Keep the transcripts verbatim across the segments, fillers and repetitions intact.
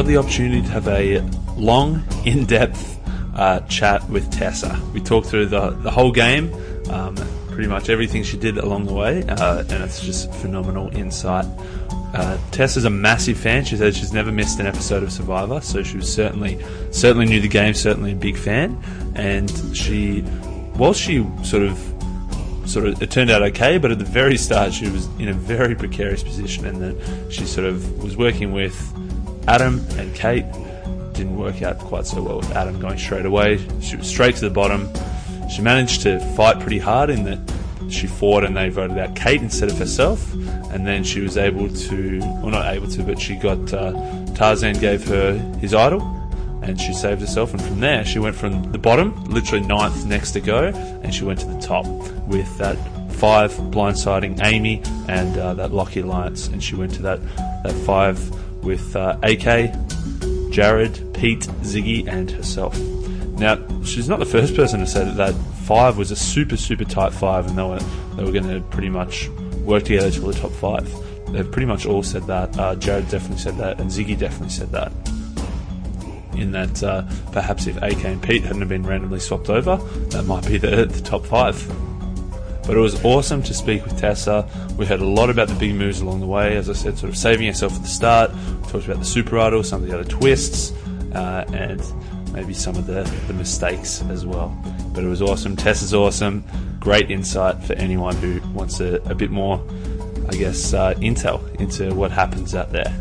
got the opportunity to have a long, in-depth uh, chat with Tessa. We talked through the, the whole game, um, pretty much everything she did along the way, uh, and it's just phenomenal insight. Uh, Tessa's a massive fan. She said she's never missed an episode of Survivor, so she was certainly certainly knew the game, certainly a big fan. And she, while she sort of sort of it turned out okay, but at the very start she was in a very precarious position, and then she sort of was working with Adam and Kate. Didn't work out quite so well with Adam going straight away. She was straight to the bottom. She managed to fight pretty hard in that she fought and they voted out Kate instead of herself, and then she was able to, well, not able to, but she got uh, Tarzan gave her his idol and she saved herself, and from there she went from the bottom, literally ninth next to go, and she went to the top with that five blindsiding Amy and uh, that Locky alliance, and she went to that, that five with uh, A K, Jared, Pete, Ziggy and herself. Now, she's not the first person to say that that five was a super, super tight five, and they were they were going to pretty much work together till the top five. They've pretty much all said that. Uh, Jared definitely said that, and Ziggy definitely said that. In that, uh, perhaps if A K and Pete hadn't have been randomly swapped over, that might be the, the top five. But it was awesome to speak with Tessa. We heard a lot about the big moves along the way. As I said, sort of saving herself at the start. We talked about the super idol, some of the other twists, uh, and maybe some of the, the mistakes as well. But it was awesome. Tessa's awesome. Great insight for anyone who wants a, a bit more, I guess, uh, intel into what happens out there.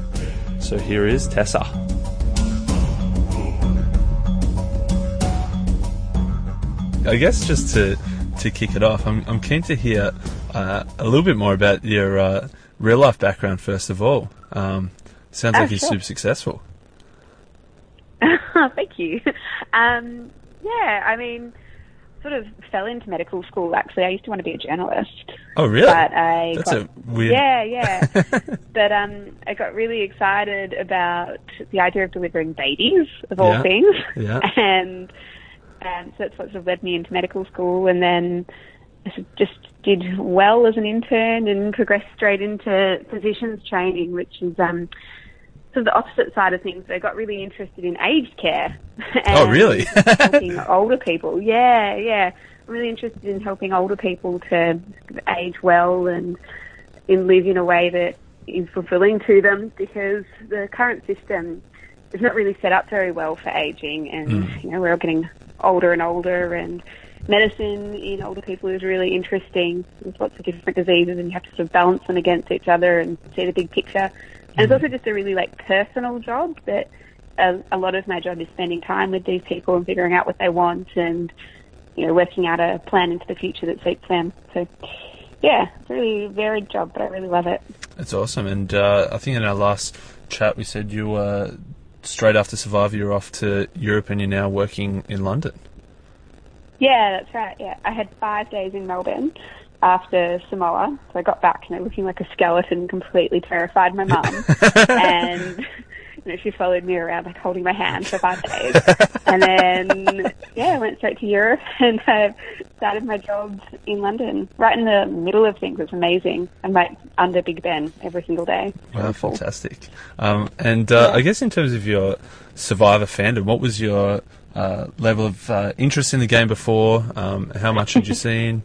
So here is Tessa. I guess just to to kick it off, I'm, I'm keen to hear uh, a little bit more about your uh, real-life background, first of all. Um, sounds oh, like you're sure. super successful. Thank you. Um, yeah, I mean, sort of fell into medical school, actually. I used to want to be a journalist. Oh, really? But I That's got, a weird... Yeah, yeah. But um, I got really excited about the idea of delivering babies, of all yeah, things. Yeah. And um, so that's what sort of led me into medical school. And then I just did well as an intern and progressed straight into physicians training, which is... Um, So the opposite side of things, I got really interested in aged care. And oh, really? helping older people. Yeah, yeah. I'm really interested in helping older people to age well and in live in a way that is fulfilling to them, because the current system is not really set up very well for aging, and mm. you know, we're all getting older and older, and medicine in older people is really interesting. There's lots of different diseases, and you have to sort of balance them against each other and see the big picture. And it's also just a really, like, personal job, that a, a lot of my job is spending time with these people and figuring out what they want and, you know, working out a plan into the future that suits them. So, yeah, it's a really varied job, but I really love it. That's awesome. And uh, I think in our last chat we said you were, straight after Survivor, you're off to Europe and you're now working in London. Yeah, that's right, yeah. I had five days in Melbourne after Samoa, so I got back, you know, looking like a skeleton, completely terrified my mum, and you know, she followed me around, like, holding my hand for five days, and then, yeah, I went straight to Europe, and I started my job in London, right in the middle of things. It's amazing. I'm, like, under Big Ben every single day. Wow, fantastic. Um, and uh, yeah. I guess in terms of your Survivor fandom, what was your uh, level of uh, interest in the game before? Um, how much had you seen?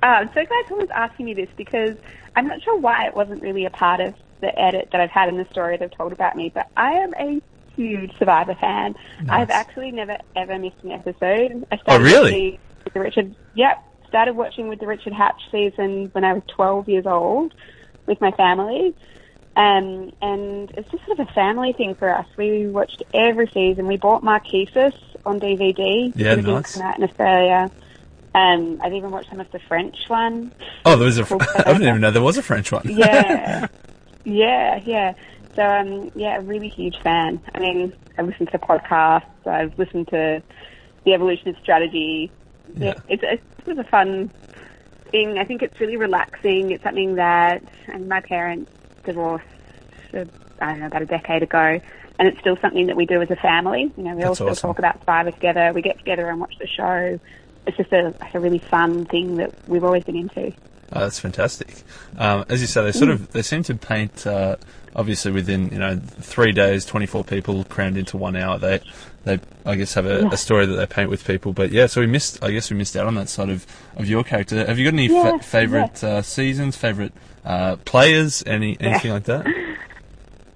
Uh, I'm so glad someone's asking me this, because I'm not sure why it wasn't really a part of the edit that I've had in the story they've told about me, but I am a huge Survivor fan. Nice. I've actually never, ever missed an episode. I started oh, really? With the Richard, yep, started watching with the Richard Hatch season when I was twelve years old with my family, um, and it's just sort of a family thing for us. We watched every season. We bought Marquesas on D V D. Yeah, nice. It out in Australia. Um, I've even watched some of the French one. Oh, there was a. Fr- I didn't even know there was a French one. Yeah, yeah, yeah. So, um, yeah, a really huge fan. I mean, I've listened to podcasts. I've listened to the Evolution of Strategy. Yeah, it's, it's, it's sort of a fun thing. I think it's really relaxing. It's something that, and my parents divorced, I don't know, about a decade ago, and it's still something that we do as a family. You know, we That's all still awesome. Talk about Survivor together. We get together and watch the show. It's just a, a really fun thing that we've always been into. Oh, that's fantastic. Um, as you say, they sort of they seem to paint uh, obviously within, you know, three days, twenty-four people crammed into one hour, they, they I guess, have a, yeah. a story that they paint with people. But, yeah, so we missed, I guess we missed out on that side of, of your character. Have you got any yes, fa- favourite yes. uh, seasons, favourite uh, players, any anything yeah. like that?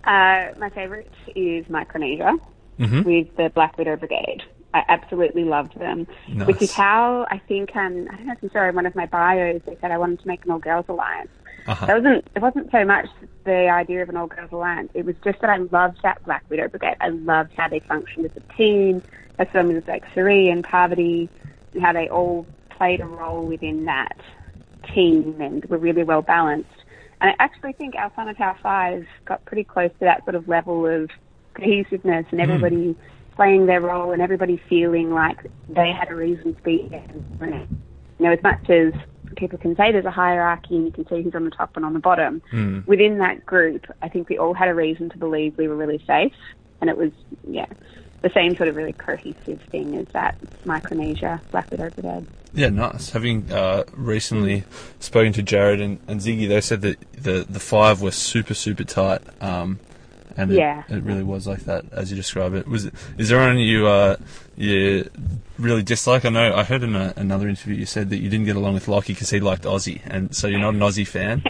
Uh, my favourite is Micronesia mm-hmm. with the Black Widow Brigade. I absolutely loved them. Nice. Which is how I think, um, I don't know if you saw in one of my bios, they said I wanted to make an all-girls alliance. Uh-huh. That wasn't, it wasn't so much the idea of an all-girls alliance. It was just that I loved that Black Widow Brigade. I loved how they functioned as a team, as someone was like Cirie and Parvati, and how they all played a role within that team and were really well balanced. And I actually think our Son of Tower five got pretty close to that sort of level of cohesiveness and everybody... Mm. playing their role and everybody feeling like they had a reason to be there. You know, as much as people can say there's a hierarchy and you can see who's on the top and on the bottom, mm. within that group, I think we all had a reason to believe we were really safe. And it was, yeah, the same sort of really cohesive thing as that Micronesia Black Widow Brigade. Yeah, nice. Having uh, recently spoken to Jared and, and Ziggy, they said that the, the five were super, super tight. Um, And yeah. it, it really was like that, as you describe it. Was it, is there anyone you uh, you really dislike? I know I heard in a, another interview you said that you didn't get along with Locky because he liked Aussie, and so you're not an Aussie fan.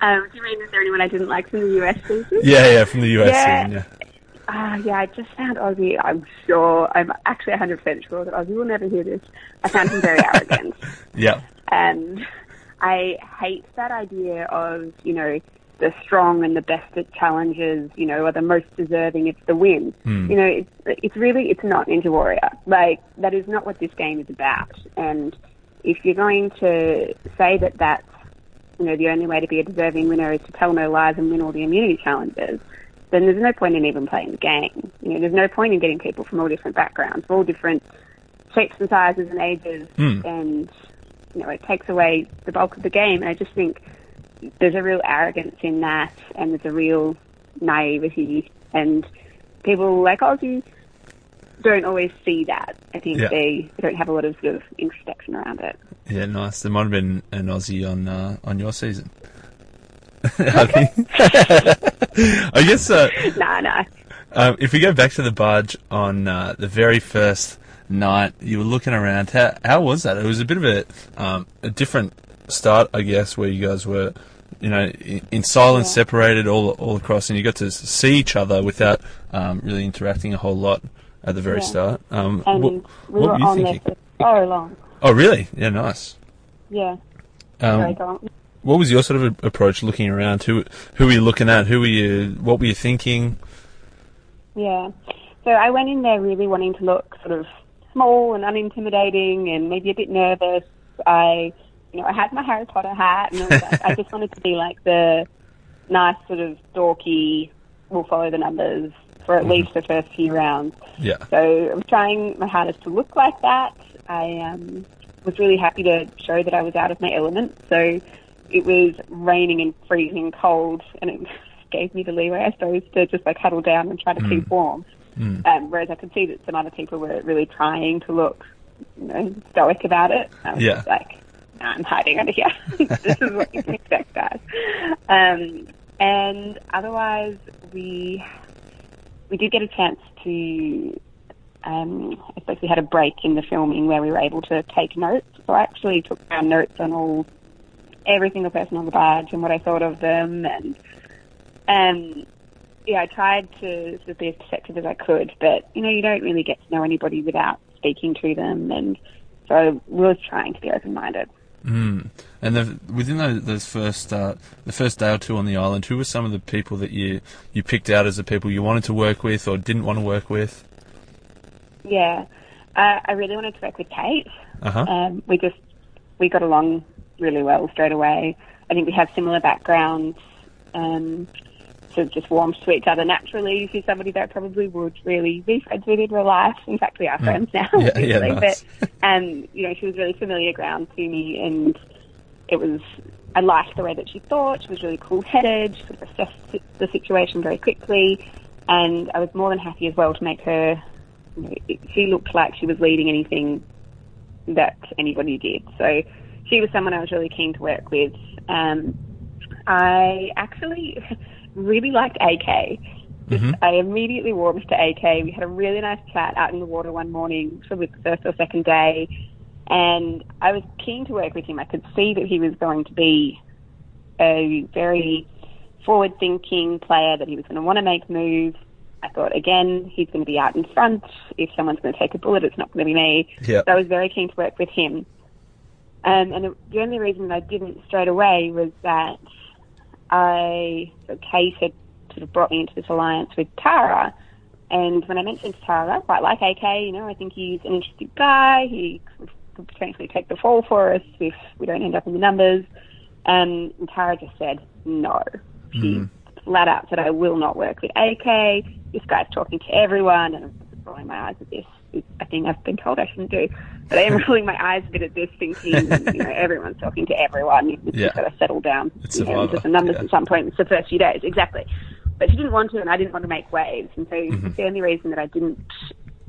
um, do you mean is there anyone I didn't like from the U S season? Yeah, yeah, from the U S yeah. season. Yeah. Ah, uh, yeah, I just found Aussie. I'm sure. I'm actually one hundred percent sure that Aussie will never hear this. I found him very arrogant. Yeah. And I hate that idea of, you know, the strong and the best at challenges, you know, are the most deserving of the win. Mm. You know, it's, it's really, it's not Ninja Warrior. Like, that is not what this game is about. And if you're going to say that that's, you know, the only way to be a deserving winner is to tell no lies and win all the immunity challenges, then there's no point in even playing the game. You know, there's no point in getting people from all different backgrounds, all different shapes and sizes and ages. Mm. And, you know, it takes away the bulk of the game. And I just think there's a real arrogance in that, and there's a real naivety, and people like Aussie don't always see that. I think yeah. they don't have a lot of sort of introspection around it. Yeah, nice. There might have been an Aussie on uh, on your season. I think. I guess. Uh, nah, nah. Um, if we go back to the barge on uh, the very first night, you were looking around. How how was that? It was a bit of a um, a different start, I guess, where you guys were, you know, in, in silence, yeah. separated all all across, and you got to see each other without um, really interacting a whole lot at the very yeah. start. Um, and what, we what were, were you on thinking? There for so long. Oh, really? Yeah, nice. Yeah. Um, very long. What was your sort of approach looking around? Who who were you looking at? Who were you? What were you thinking? Yeah. So I went in there really wanting to look sort of small and unintimidating, and maybe a bit nervous. I. You know, I had my Harry Potter hat, and I, was like, I just wanted to be like the nice sort of dorky, we'll follow the numbers for at mm. least the first few rounds. Yeah. So I was trying my hardest to look like that. I um, was really happy to show that I was out of my element. So it was raining and freezing cold, and it gave me the leeway, I suppose, to just like huddle down and try to mm. keep warm. Mm. Um, whereas I could see that some other people were really trying to look, you know, stoic about it. I was yeah. just like, I'm hiding under here. This is what you can expect, guys. Um, and otherwise, we we did get a chance to, um, I suppose we had a break in the filming where we were able to take notes. So I actually took down notes on all, every single person on the barge and what I thought of them. And, um, yeah, I tried to sort of be as perceptive as I could. But, you know, you don't really get to know anybody without speaking to them. And so I was trying to be open-minded. Mm. And the, within those, those first, uh, the first day or two on the island, who were some of the people that you, you picked out as the people you wanted to work with or didn't want to work with? Yeah, uh, I really wanted to work with Kate. Uh-huh. Um, we just we got along really well straight away. I think we have similar backgrounds, um, so just warmed to each other naturally. She's somebody that I probably would really be friends with in real life. In fact, we are friends mm. now. Yeah, yeah, nice. But um, you know, she was really familiar ground to me, and it was, I liked the way that she thought. She was really cool-headed. She sort of assessed the situation very quickly, and I was more than happy as well to make her, you know, she looked like she was leading anything that anybody did. So she was someone I was really keen to work with. Um, I actually really liked A K. Mm-hmm. I immediately warmed to A K. We had a really nice chat out in the water one morning, probably the first or second day, and I was keen to work with him. I could see that he was going to be a very forward-thinking player, that he was going to want to make moves. I thought, again, he's going to be out in front. If someone's going to take a bullet, it's not going to be me. Yep. So I was very keen to work with him. Um, and the only reason that I didn't straight away was that I, so Kate had sort of brought me into this alliance with Tara. And when I mentioned to Tara, I quite like A K, you know, I think he's an interesting guy. He could potentially take the fall for us if we don't end up in the numbers. Um, and Tara just said no. She mm. flat out said, I will not work with A K. This guy's talking to everyone. And I'm rolling my eyes at this. It's a thing I've been told I shouldn't do. But I am rolling my eyes a bit at this, thinking, you know, everyone's talking to everyone. You've yeah. got to settle down. It's just the numbers yeah. at some point. It's the first few days. Exactly. But she didn't want to, and I didn't want to make waves. And so mm-hmm. it's the only reason that I didn't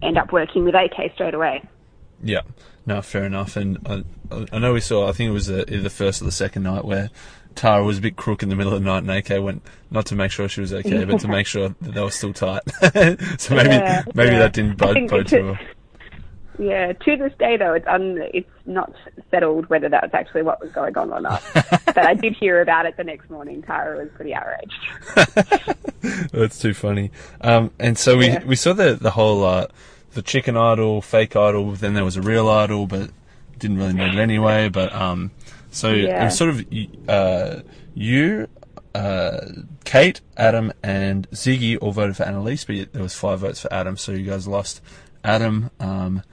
end up working with A K straight away. Yeah. No, fair enough. And I, I know we saw, I think it was the, either the first or the second night where Tara was a bit crook in the middle of the night, and A K went not to make sure she was okay, but to make sure that they were still tight. So maybe yeah, maybe yeah. that didn't bode bode too well. Yeah, to this day though, it's un, it's not settled whether that was actually what was going on or not. But I did hear about it the next morning. Tara was pretty outraged. That's too funny. Um, and so we yeah. we saw the the whole uh, the chicken idol, fake idol. Then there was a real idol, but didn't really need it anyway. But um. So yeah. it was sort of uh, you, uh, Kate, Adam, and Ziggy all voted for Annalise, but there was five votes for Adam, so you guys lost Adam. Um,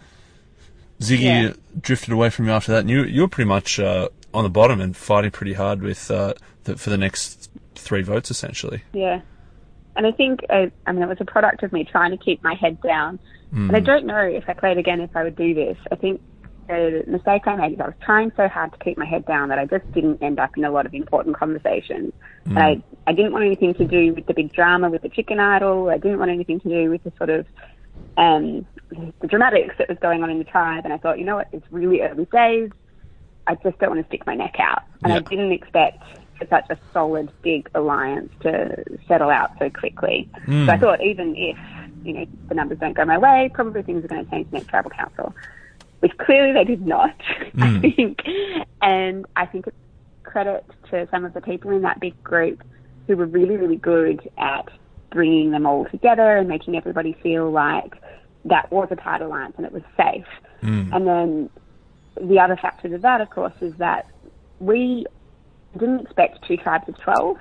Ziggy yeah. drifted away from you after that, and you, you were pretty much uh, on the bottom and fighting pretty hard with uh, the, for the next three votes, essentially. Yeah. And I think, I, I mean, it was a product of me trying to keep my head down. Mm. And I don't know if I played again if I would do this. I think... the mistake I made is I was trying so hard to keep my head down that I just didn't end up in a lot of important conversations. Mm. And I, I didn't want anything to do with the big drama with the chicken idol. I didn't want anything to do with the sort of um, the dramatics that was going on in the tribe. And I thought, you know what, it's really early days. I just don't want to stick my neck out. And yep. I didn't expect for such a solid, big alliance to settle out so quickly. Mm. So I thought even if, you know, the numbers don't go my way, probably things are going to change next tribal council. Which clearly they did not, mm. I think. And I think it's credit to some of the people in that big group who were really, really good at bringing them all together and making everybody feel like that was a tight alliance and it was safe. Mm. And then the other factor to that, of course, is that we didn't expect two tribes of twelve.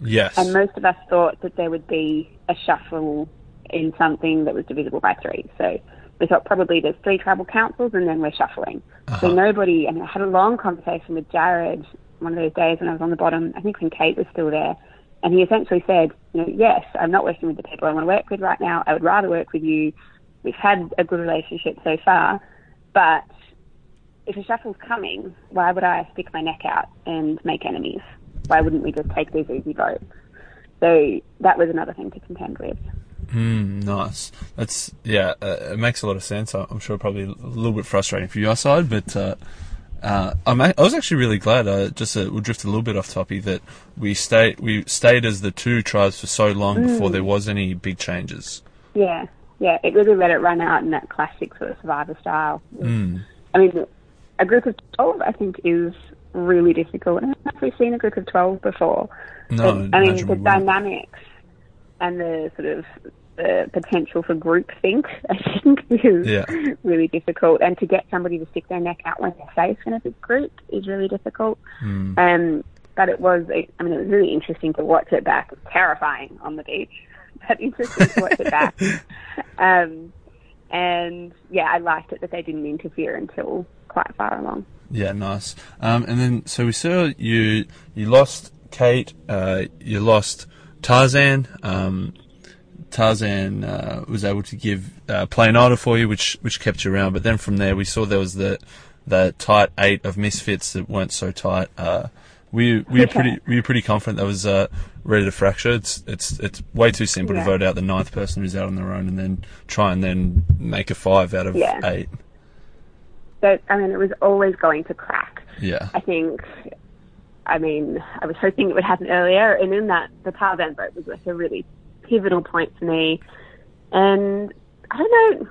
Yes. And most of us thought that there would be a shuffle in something that was divisible by three. So... we thought probably there's three tribal councils and then we're shuffling. Uh-huh. So nobody, I mean, I had a long conversation with Jared one of those days when I was on the bottom, I think when Kate was still there, and he essentially said, you know, yes, I'm not working with the people I want to work with right now. I would rather work with you. We've had a good relationship so far, but if a shuffle's coming, why would I stick my neck out and make enemies? Why wouldn't we just take these easy votes? So that was another thing to contend with. Mm, nice. That's yeah. Uh, it makes a lot of sense. I'm sure probably a little bit frustrating for your side, but uh, uh, I'm, I was actually really glad. Uh, just uh, we drifted a little bit off topic that we stayed we stayed as the two tribes for so long mm. before there was any big changes. Yeah, yeah. It really let it run out in that classic sort of Survivor style. Mm. I mean, a group of twelve, I think, is really difficult. I've not really seen a group of twelve before. No, but, I mean the dynamics. And the sort of the potential for groupthink, I think, is yeah. really difficult. And to get somebody to stick their neck out when they're safe in a big group is really difficult. Mm. Um, but it was, I mean, it was really interesting to watch it back. It was terrifying on the beach, but interesting to watch it back. Um, and, yeah, I liked it that they didn't interfere until quite far along. Yeah, nice. Um, and then, so we saw you, you lost Kate, uh, you lost... Tarzan, um, Tarzan uh, was able to give uh, play an idol for you, which which kept you around. But then from there, we saw there was the the tight eight of misfits that weren't so tight. Uh, we we were pretty we were pretty confident that was uh, ready to fracture. It's it's it's way too simple yeah. to vote out the ninth person who's out on their own and then try and then make a five out of yeah. eight. So I mean, it was always going to crack. Yeah, I think. I mean, I was hoping it would happen earlier, and in that, the Tarzan vote was like a really pivotal point for me. And I don't know,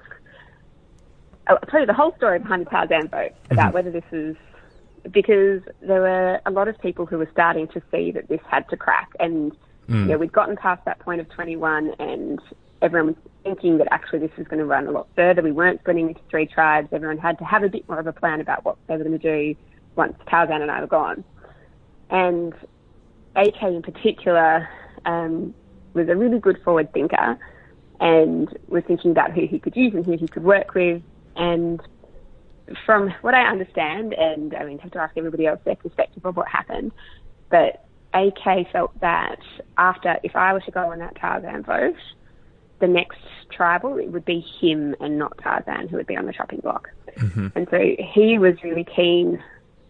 I'll tell you the whole story behind the Tarzan vote about whether this is, because there were a lot of people who were starting to see that this had to crack, and mm. you know, we'd gotten past that point of twenty-one, and everyone was thinking that actually this was going to run a lot further. We weren't splitting into three tribes. Everyone had to have a bit more of a plan about what they were going to do once Tarzan and I were gone. And A K in particular um, was a really good forward thinker and was thinking about who he could use and who he could work with. And from what I understand, and I mean, have to ask everybody else their perspective of what happened, but A K felt that after, if I were to go on that Tarzan vote, the next tribal, it would be him and not Tarzan who would be on the chopping block. Mm-hmm. And so he was really keen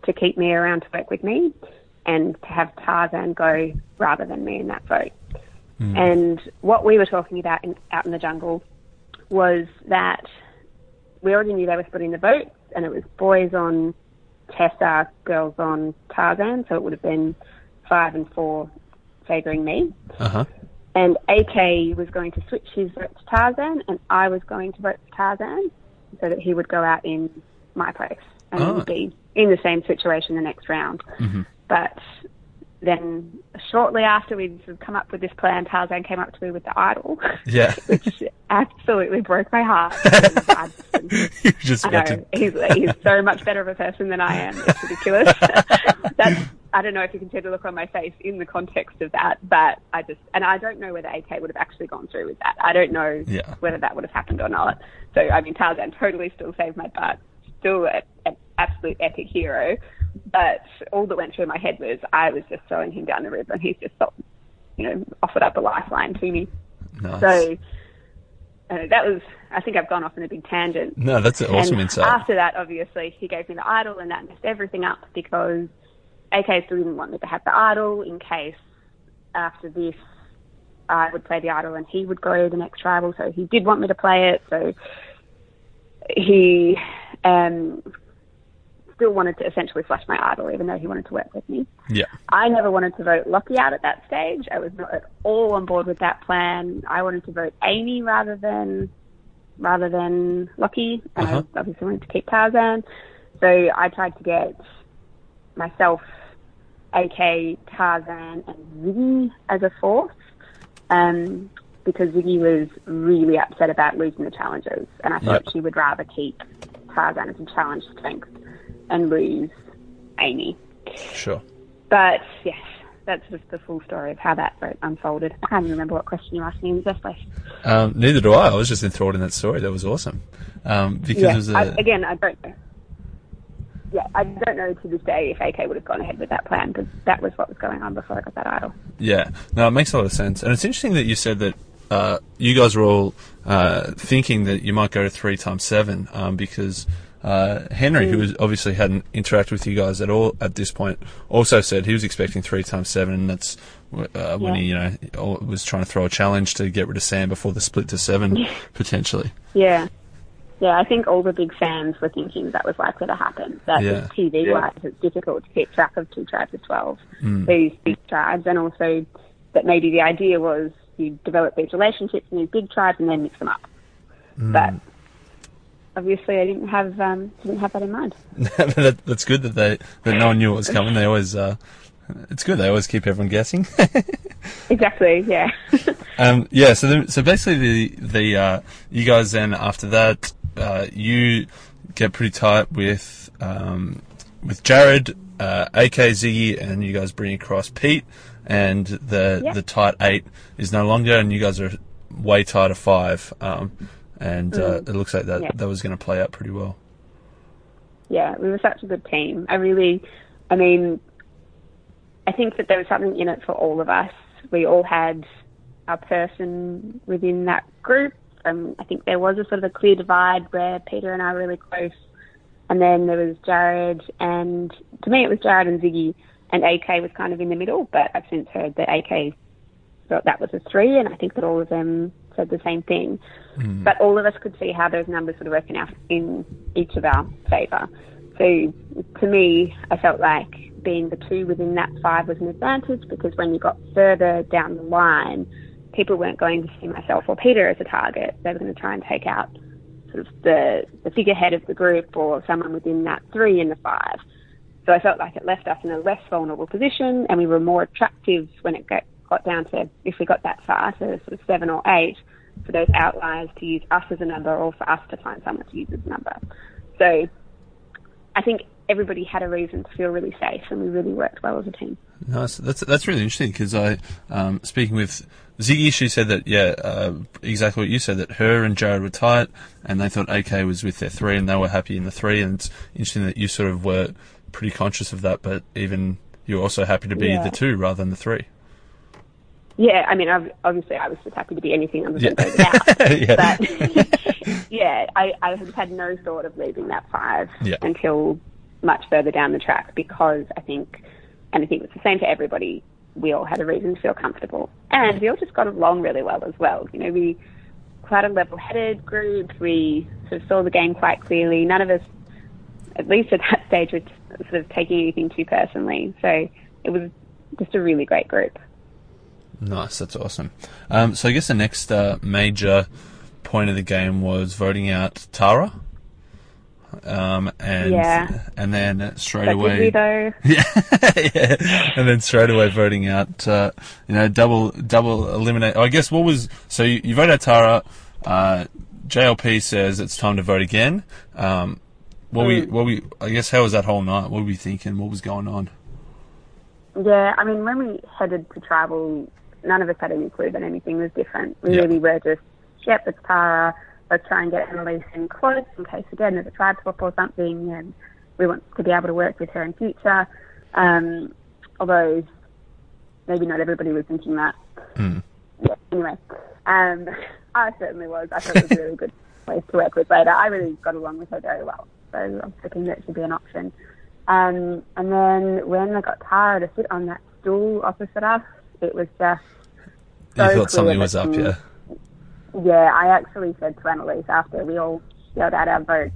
to keep me around to work with me and to have Tarzan go rather than me in that vote. Mm. And what we were talking about in, out in the jungle was that we already knew they were splitting the votes, and it was boys on Tessa, girls on Tarzan, so it would have been five and four favouring me. Uh-huh. And A K was going to switch his vote to Tarzan, and I was going to vote for Tarzan so that he would go out in my place and oh. would be in the same situation the next round. Mm-hmm. But then shortly after we'd come up with this plan, Tarzan came up to me with the idol, yeah. which absolutely broke my heart. I just, just I know, he's, he's so much better of a person than I am. It's ridiculous. That's, I don't know if you can see the look on my face in the context of that, but I just, and I don't know whether A K would have actually gone through with that. I don't know yeah. whether that would have happened or not. So, I mean, Tarzan totally still saved my butt, still a, an absolute epic hero. But all that went through my head was I was just throwing him down the river, and he's just, you know, offered up a lifeline to me. Nice. So uh, that was, I think I've gone off on a big tangent. No, that's an awesome and insight. After that, obviously, he gave me the idol, and that messed everything up because A K still didn't want me to have the idol in case after this I would play the idol and he would go to the next tribal. So he did want me to play it. So he... um. still wanted to essentially flush my idol, even though he wanted to work with me. Yeah, I never wanted to vote Locky out at that stage. I was not at all on board with that plan. I wanted to vote Amy rather than rather than Locky, and uh-huh. I obviously wanted to keep Tarzan. So I tried to get myself, A K, Tarzan, and Ziggy as a fourth, um, because Ziggy was really upset about losing the challenges, and I thought yep. she would rather keep Tarzan as a challenge strength and lose Amy. Sure. But, yes, that's just the full story of how that vote unfolded. I can't even remember what question you asked me in the first place. Um, neither do I. I was just enthralled in that story. That was awesome. Um, because yeah, it was a... I, again, I don't know. Yeah, I don't know to this day if A K would have gone ahead with that plan, because that was what was going on before I got that idol. Yeah. No, it makes a lot of sense. And it's interesting that you said that uh, you guys were all uh, thinking that you might go to three times seven um, because... Uh, Henry, who was obviously hadn't interacted with you guys at all at this point, also said he was expecting three times seven, and that's uh, when yeah. he, you know, was trying to throw a challenge to get rid of Sam before the split to seven, yeah. potentially. Yeah, yeah. I think all the big fans were thinking that was likely to happen. That yeah. T V wise, yeah. it's difficult to keep track of two tribes of twelve, mm. these big tribes, and also that maybe the idea was you develop these relationships in these big tribes and then mix them up, mm. but. Obviously, I didn't have um, didn't have that in mind. that, that's good that they that no one knew what was coming. They always uh, it's good they always keep everyone guessing. Exactly, yeah. um, yeah. So the, so basically, the the uh, you guys then after that uh, you get pretty tight with um, with Jared, uh, A K, Ziggy, and you guys bring across Pete, and the yeah. the tight eight is no longer, and you guys are way tighter five. Um, And uh, mm. it looks like that, yeah. that was going to play out pretty well. Yeah, we were such a good team. I really, I mean, I think that there was something in it for all of us. We all had our person within that group. Um, I think there was a sort of a clear divide where Peter and I were really close. And then there was Jared and, to me it was Jared and Ziggy, and A K was kind of in the middle, but I've since heard that A K thought that was a three, and I think that all of them said the same thing, mm. but all of us could see how those numbers would work in, our, in each of our favour. So to me, I felt like being the two within that five was an advantage, because when you got further down the line, people weren't going to see myself or Peter as a target. They were going to try and take out sort of the, the figurehead of the group or someone within that three in the five. So I felt like it left us in a less vulnerable position, and we were more attractive when it got, got down to, if we got that far, to sort of seven or eight, for those outliers to use us as a number, or for us to find someone to use as a number. So I think everybody had a reason to feel really safe, and we really worked well as a team. Nice. That's that's really interesting, because I, um, speaking with Ziggy, she said that, yeah, uh, exactly what you said, that her and Jared were tight, and they thought A K was with their three, and they were happy in the three, and it's interesting that you sort of were pretty conscious of that, but even you're also happy to be yeah. the two rather than the three. Yeah, I mean, I've, obviously I was just happy to be anything other than voted out. Yeah. But, yeah, I, I had no thought of leaving that five yeah. until much further down the track, because I think, and I think it's the same for everybody, we all had a reason to feel comfortable. And we all just got along really well as well. You know, we quite a level-headed group. We sort of saw the game quite clearly. None of us, at least at that stage, were sort of taking anything too personally. So it was just a really great group. Nice, that's awesome. Um, so I guess the next uh, major point of the game was voting out Tara, um, and yeah. and then straight that away, though. yeah, yeah, and then straight away voting out, uh, you know, double double eliminate. I guess what was so you, you vote out Tara. Uh, J L P says it's time to vote again. Um, what mm. we what we I guess how was that whole night? What were we thinking? What was going on? Yeah, I mean, when we headed to tribal, none of us had any clue that anything was different. We yeah. really were just, yep, it's Tara, let's try and get Annalise in close in case, again, there's a tribe swap or something, and we want to be able to work with her in future. Um, although, maybe not everybody was thinking that. Mm. Yeah, anyway, um, I certainly was. I thought it was a really good place to work with later. I really got along with her very well, so I'm hoping that should be an option. Um, and then when I got Tara to sit on that stool opposite us, it was just so you thought something was up, yeah. Yeah, I actually said to Annalise after we all yelled out our votes,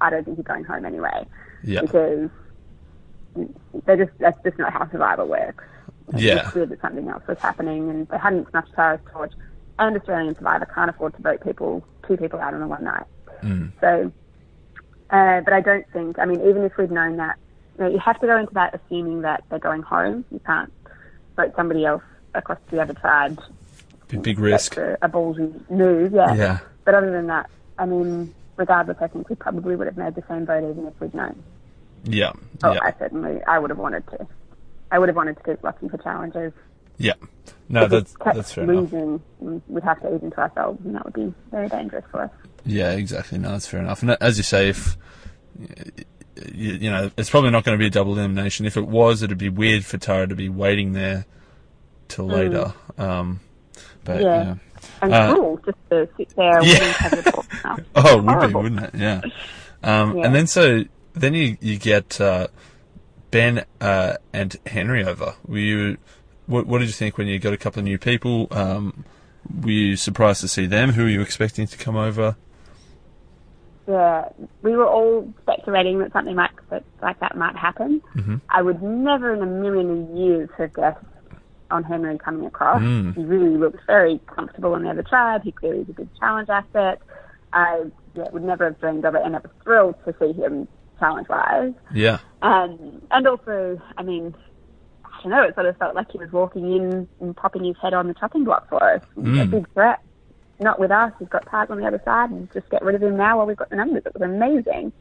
I don't think you're going home anyway. Yeah. Because they just that's just not how Survivor works. It's yeah. It's clear that something else was happening, and they hadn't snuffed Tara's torch, and Australian Survivor can't afford to vote people two people out on a one night. Mm. So uh, but I don't think I mean, even if we'd known that, you know, you have to go into that assuming that they're going home. You can't vote somebody else across the other tribe. Big, big risk. A, a ballsy move, yeah. yeah. But other than that, I mean, regardless, I think we probably would have made the same vote even if we'd known. Yeah. Oh, yeah. I certainly, I would have wanted to. I would have wanted to keep looking for challenges. Yeah. No, if that's, that's fair losing, enough. We'd have to eat into ourselves, and that would be very dangerous for us. Yeah, exactly. No, that's fair enough. And as you say, if... You, you know, it's probably not going to be a double elimination. If it was, it'd be weird for Tara to be waiting there till mm. later. Um, but yeah, yeah. and uh, cool just to sit there. Yeah. The oh, it would horrible. be, wouldn't it? Yeah. Um, yeah. And then so then you you get uh, Ben uh, and Henry over. Were you? What, what did you think when you got a couple of new people? Um, were you surprised to see them? Who were you expecting to come over? Yeah, we were all speculating that something might, that, like that might happen. Mm-hmm. I would never in a million years have guessed on Henry coming across. Mm. He really looked very comfortable in the other tribe. He clearly was a good challenge asset. I yeah, would never have dreamed of it, and I was thrilled to see him challenge-wise. Yeah. Um, and also, I mean, I don't know, it sort of felt like he was walking in and popping his head on the chopping block for us. Mm. A big threat. Not with us, he's got Tarzan on the other side, and just get rid of him now while we've got the numbers. It was amazing.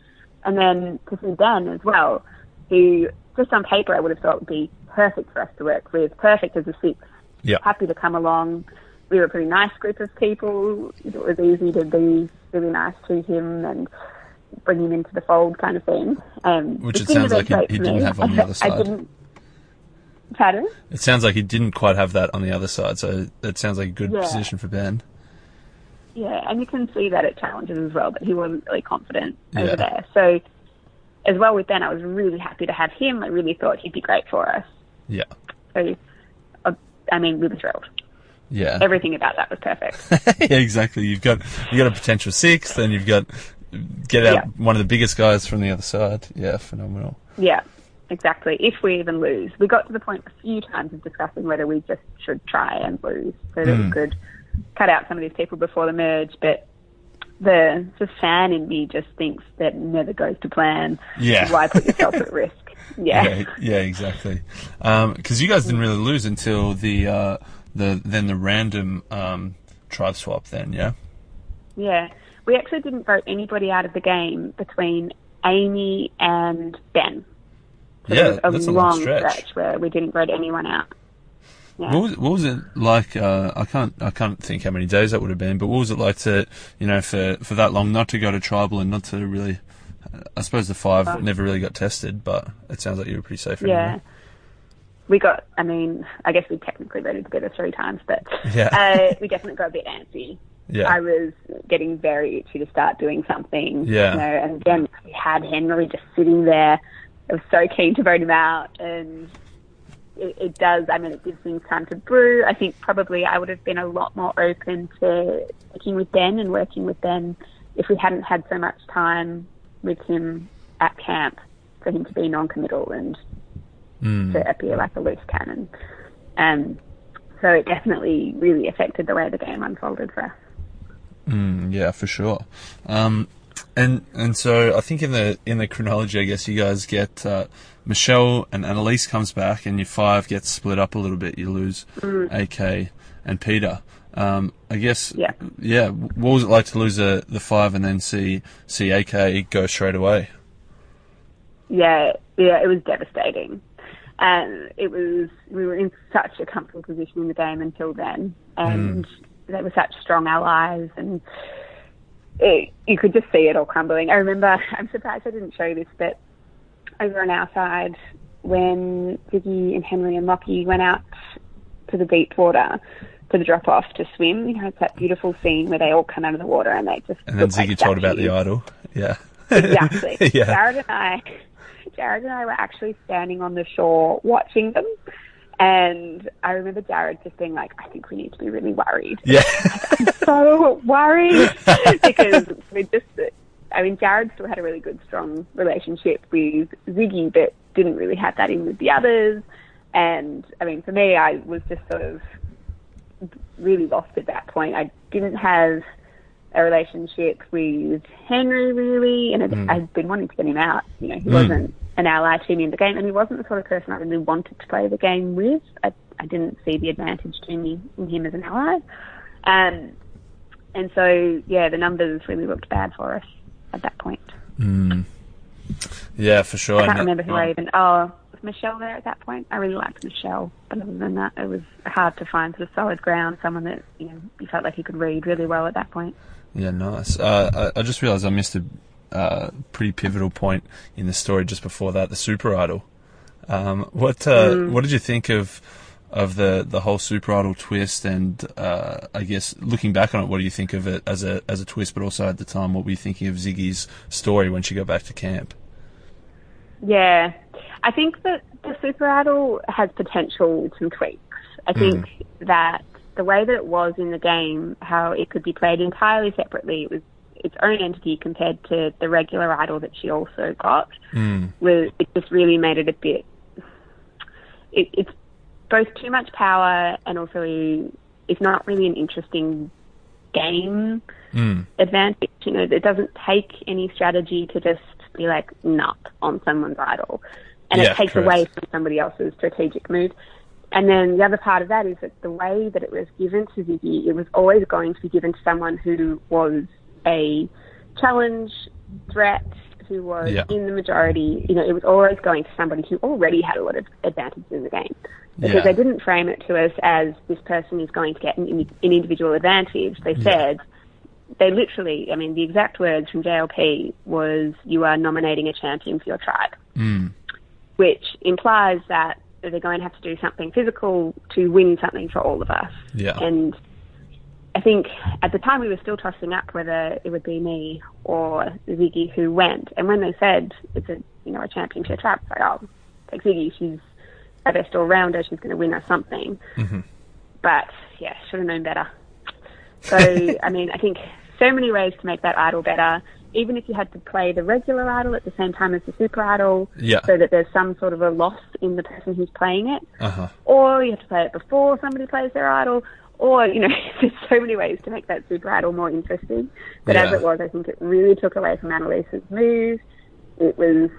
And then to see Ben as well, who just on paper I would have thought would be perfect for us to work with, perfect as a six, yep. happy to come along. We were a pretty nice group of people. It was easy to be really nice to him and bring him into the fold kind of thing. Um, Which it sounds like he, he didn't have on the other side. I didn't, pardon? It sounds like he didn't quite have that on the other side, so that sounds like a good yeah. position for Ben. Yeah, and you can see that at challenges as well, that he wasn't really confident over yeah. there. So, as well with Ben, I was really happy to have him. I really thought he'd be great for us. Yeah. So, I mean, we were thrilled. Yeah. Everything about that was perfect. yeah, exactly. You've got you got a potential sixth, and you've got get out yeah. one of the biggest guys from the other side. Yeah, phenomenal. Yeah. exactly. If we even lose, we got to the point a few times of discussing whether we just should try and lose so that mm. we could cut out some of these people before the merge. But the, the fan in me just thinks that never goes to plan. Yeah. Why put yourself at risk? Yeah. Yeah, yeah, exactly. Um, 'cause you guys didn't really lose until the uh, the then the random um, tribe swap. Then, yeah. Yeah, we actually didn't vote anybody out of the game between Amy and Ben. So yeah, a that's a long, long stretch. stretch where we didn't vote anyone out. Yeah. What was, what was it like? Uh, I can't, I can't think how many days that would have been. But what was it like to, you know, for, for that long not to go to tribal and not to really? I suppose the five oh. never really got tested, but it sounds like you were pretty safe. Yeah, anyway. We got. I mean, I guess we technically voted together three times, but yeah. uh, we definitely got a bit antsy. Yeah. I was getting very itchy to start doing something. Yeah. You know, and again, we had Henry just sitting there. I was so keen to vote him out, and it, it does. I mean, it gives things time to brew. I think probably I would have been a lot more open to working with Ben and working with Ben if we hadn't had so much time with him at camp for him to be non-committal and mm. to appear like a loose cannon. Um, so it definitely really affected the way the game unfolded for us. Mm, yeah, for sure. Um, and and so I think in the in the chronology, I guess you guys get uh, Michelle and Annalise comes back, and your five gets split up a little bit. You lose mm. A K and Peter. Um, I guess. Yeah. Yeah. What was it like to lose a, the five and then see see A K go straight away? Yeah. Yeah. It was devastating. Um, it was. We were in such a comfortable position in the game until then, and. Mm. They were such strong allies, and it, you could just see it all crumbling. I remember, I'm surprised I didn't show you this, but over on our side, when Ziggy and Henry and Locky went out to the deep water for the drop-off to swim, you know, it's that beautiful scene where they all come out of the water and they just... And then Ziggy like told about the idol. Yeah. Exactly. Yeah. Jared and I, Jared and I were actually standing on the shore watching them. And I remember Jared just being like, I think we need to be really worried. Yeah. I'm so worried because we just, I mean, Jared still had a really good, strong relationship with Ziggy, but didn't really have that in with the others. And I mean, for me, I was just sort of really lost at that point. I didn't have a relationship with Henry, really, and mm. I'd been wanting to get him out. You know, he mm. wasn't an ally to me in the game, and he wasn't the sort of person I really wanted to play the game with. I, I didn't see the advantage to me in him as an ally. Um, and so, yeah, the numbers really looked bad for us at that point. Mm. Yeah, for sure. I can't remember who I even... Oh, was Michelle there at that point? I really liked Michelle, but other than that, it was hard to find sort of solid ground, someone that, you know, you felt like you could read really well at that point. Yeah, nice. Uh, I, I just realised I missed a... Uh, pretty pivotal point in the story just before that, the Super Idol. Um, what uh, mm. what did you think of of the, the whole Super Idol twist? And uh, I guess looking back on it, what do you think of it as a as a twist? But also at the time, what were you thinking of Ziggy's story when she got back to camp? Yeah, I think that the Super Idol has potential with some tweaks. I think mm. that the way that it was in the game, how it could be played entirely separately, it was its own entity compared to the regular idol that she also got, mm. was, it just really made it a bit... It, it's both too much power and also it's not really an interesting game mm. advantage. You know, it doesn't take any strategy to just be like, nut on someone's idol. And yeah, it takes correct. away from somebody else's strategic move. And then the other part of that is that the way that it was given to Ziggy, it was always going to be given to someone who was a challenge threat, who was yeah. in the majority. You know, it was always going to somebody who already had a lot of advantage in the game, because yeah. they didn't frame it to us as this person is going to get an, an individual advantage. They said, yeah. they literally, I mean, the exact words from J L P was, you are nominating a champion for your tribe, mm. which implies that they're going to have to do something physical to win something for all of us. Yeah. And I think at the time we were still tossing up whether it would be me or Ziggy who went. And when they said it's a, you know, a championship trap, it's like, oh, take Ziggy. She's our best all-rounder. She's going to win us something. Mm-hmm. But, yeah, should have known better. So, I mean, I think so many ways to make that idol better. even if you had to play the regular idol at the same time as the super idol, yeah. so that there's some sort of a loss in the person who's playing it, uh-huh. or you have to play it before somebody plays their idol, or, you know, there's so many ways to make that super idol more interesting. But yeah. as it was, I think it really took away from Annalise's moves. It was,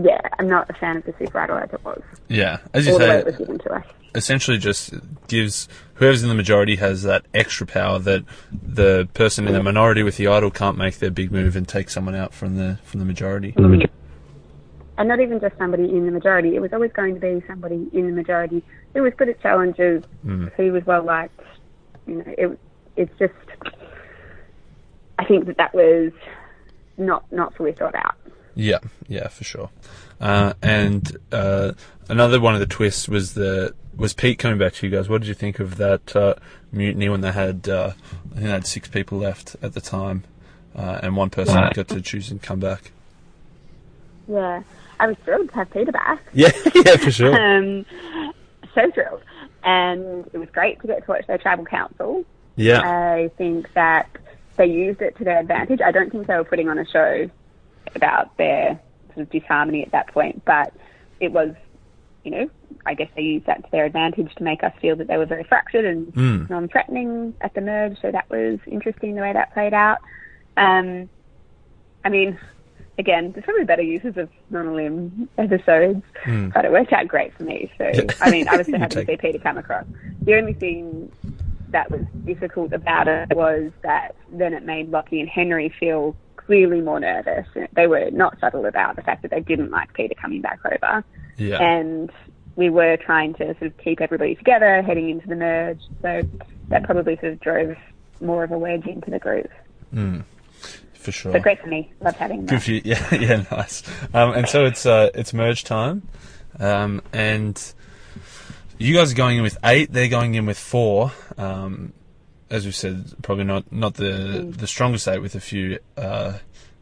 yeah, I'm not a fan of the super idol as it was. Yeah, as you All say, the way it was given to us. Essentially just gives whoever's in the majority has that extra power that the person in the minority with the idol can't make their big move and take someone out from the from the majority. And not even just somebody in the majority. It was always going to be somebody in the majority who was good at challenges, mm. who was well liked. You know, it it's just I think that that was not not fully thought out. Yeah, yeah, for sure. Uh, and uh, another one of the twists was the was Pete coming back to you guys. What did you think of that uh, mutiny when they had uh, I think they had six people left at the time, uh, and one person yeah. got to choose and come back. Yeah, I was thrilled to have Peter back. Yeah, yeah, for sure. um, so thrilled, and it was great to get to watch their tribal council. Yeah, I think that they used it to their advantage. I don't think they were putting on a show about their sort of disharmony at that point, but it was, you know, I guess they used that to their advantage to make us feel that they were very fractured and mm. non-threatening at the merge, so that was interesting the way that played out. Um, I mean, again, there's probably better uses of non-limb episodes, mm. but it worked out great for me, so I mean, I was so happy to see Peter come across. The only thing that was difficult about it was that then it made Locky and Henry feel clearly more nervous. They were not subtle about the fact that they didn't like Peter coming back over. Yeah. And we were trying to sort of keep everybody together heading into the merge, so that probably sort of drove more of a wedge into the group. Mm. For sure. So great for me. Loved having that. Good for you. Yeah, yeah, nice. Um, and so it's uh, it's merge time, um, and you guys are going in with eight, they're going in with four. Um, as we said, probably not, not the the strongest eight with a few uh,